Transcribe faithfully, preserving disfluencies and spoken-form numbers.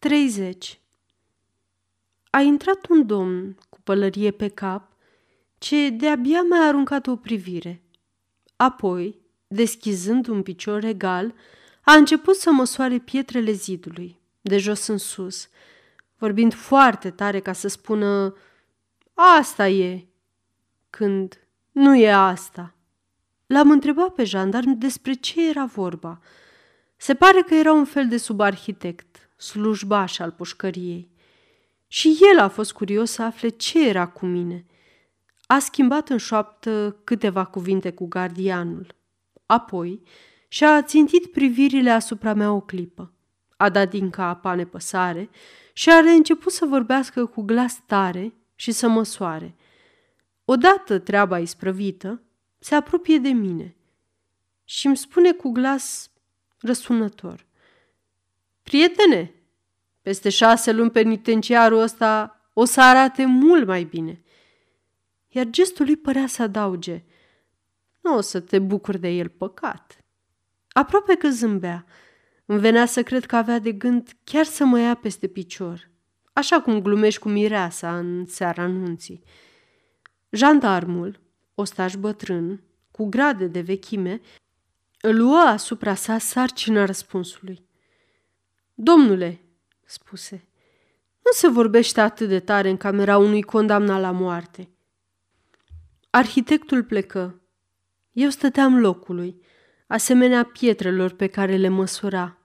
treizeci. A intrat un domn cu pălărie pe cap, ce de-abia mi-a aruncat o privire. Apoi, deschizând un picior egal, a început să măsoare pietrele zidului, de jos în sus, vorbind foarte tare ca să spună „Asta e!”, când nu e asta. L-am întrebat pe jandarm despre ce era vorba. Se pare că era un fel de subarhitect, slujbaș al pușcăriei. Și el a fost curios să afle ce era cu mine. A schimbat în șoaptă câteva cuvinte cu gardianul. Apoi și-a țintit privirile asupra mea o clipă. A dat din cap a nepăsare și a reînceput să vorbească cu glas tare și să măsoare. Odată treaba isprăvită, se apropie de mine și îmi spune cu glas răsunător: „Prietene, peste șase luni penitenciarul ăsta o să arate mult mai bine.” Iar gestul lui părea să adauge: „Nu o să te bucuri de el, păcat.” Aproape că zâmbea. Îmi venea să cred că avea de gând chiar să mă ia peste picior, așa cum glumești cu mireasa în seara nunții. Jandarmul, ostaș bătrân, cu grade de vechime, îl luă asupra sa sarcina răspunsului. „Domnule,” spuse, „nu se vorbește atât de tare în camera unui condamnat la moarte.” Arhitectul plecă. Eu stăteam locului, asemenea pietrelor pe care le măsura.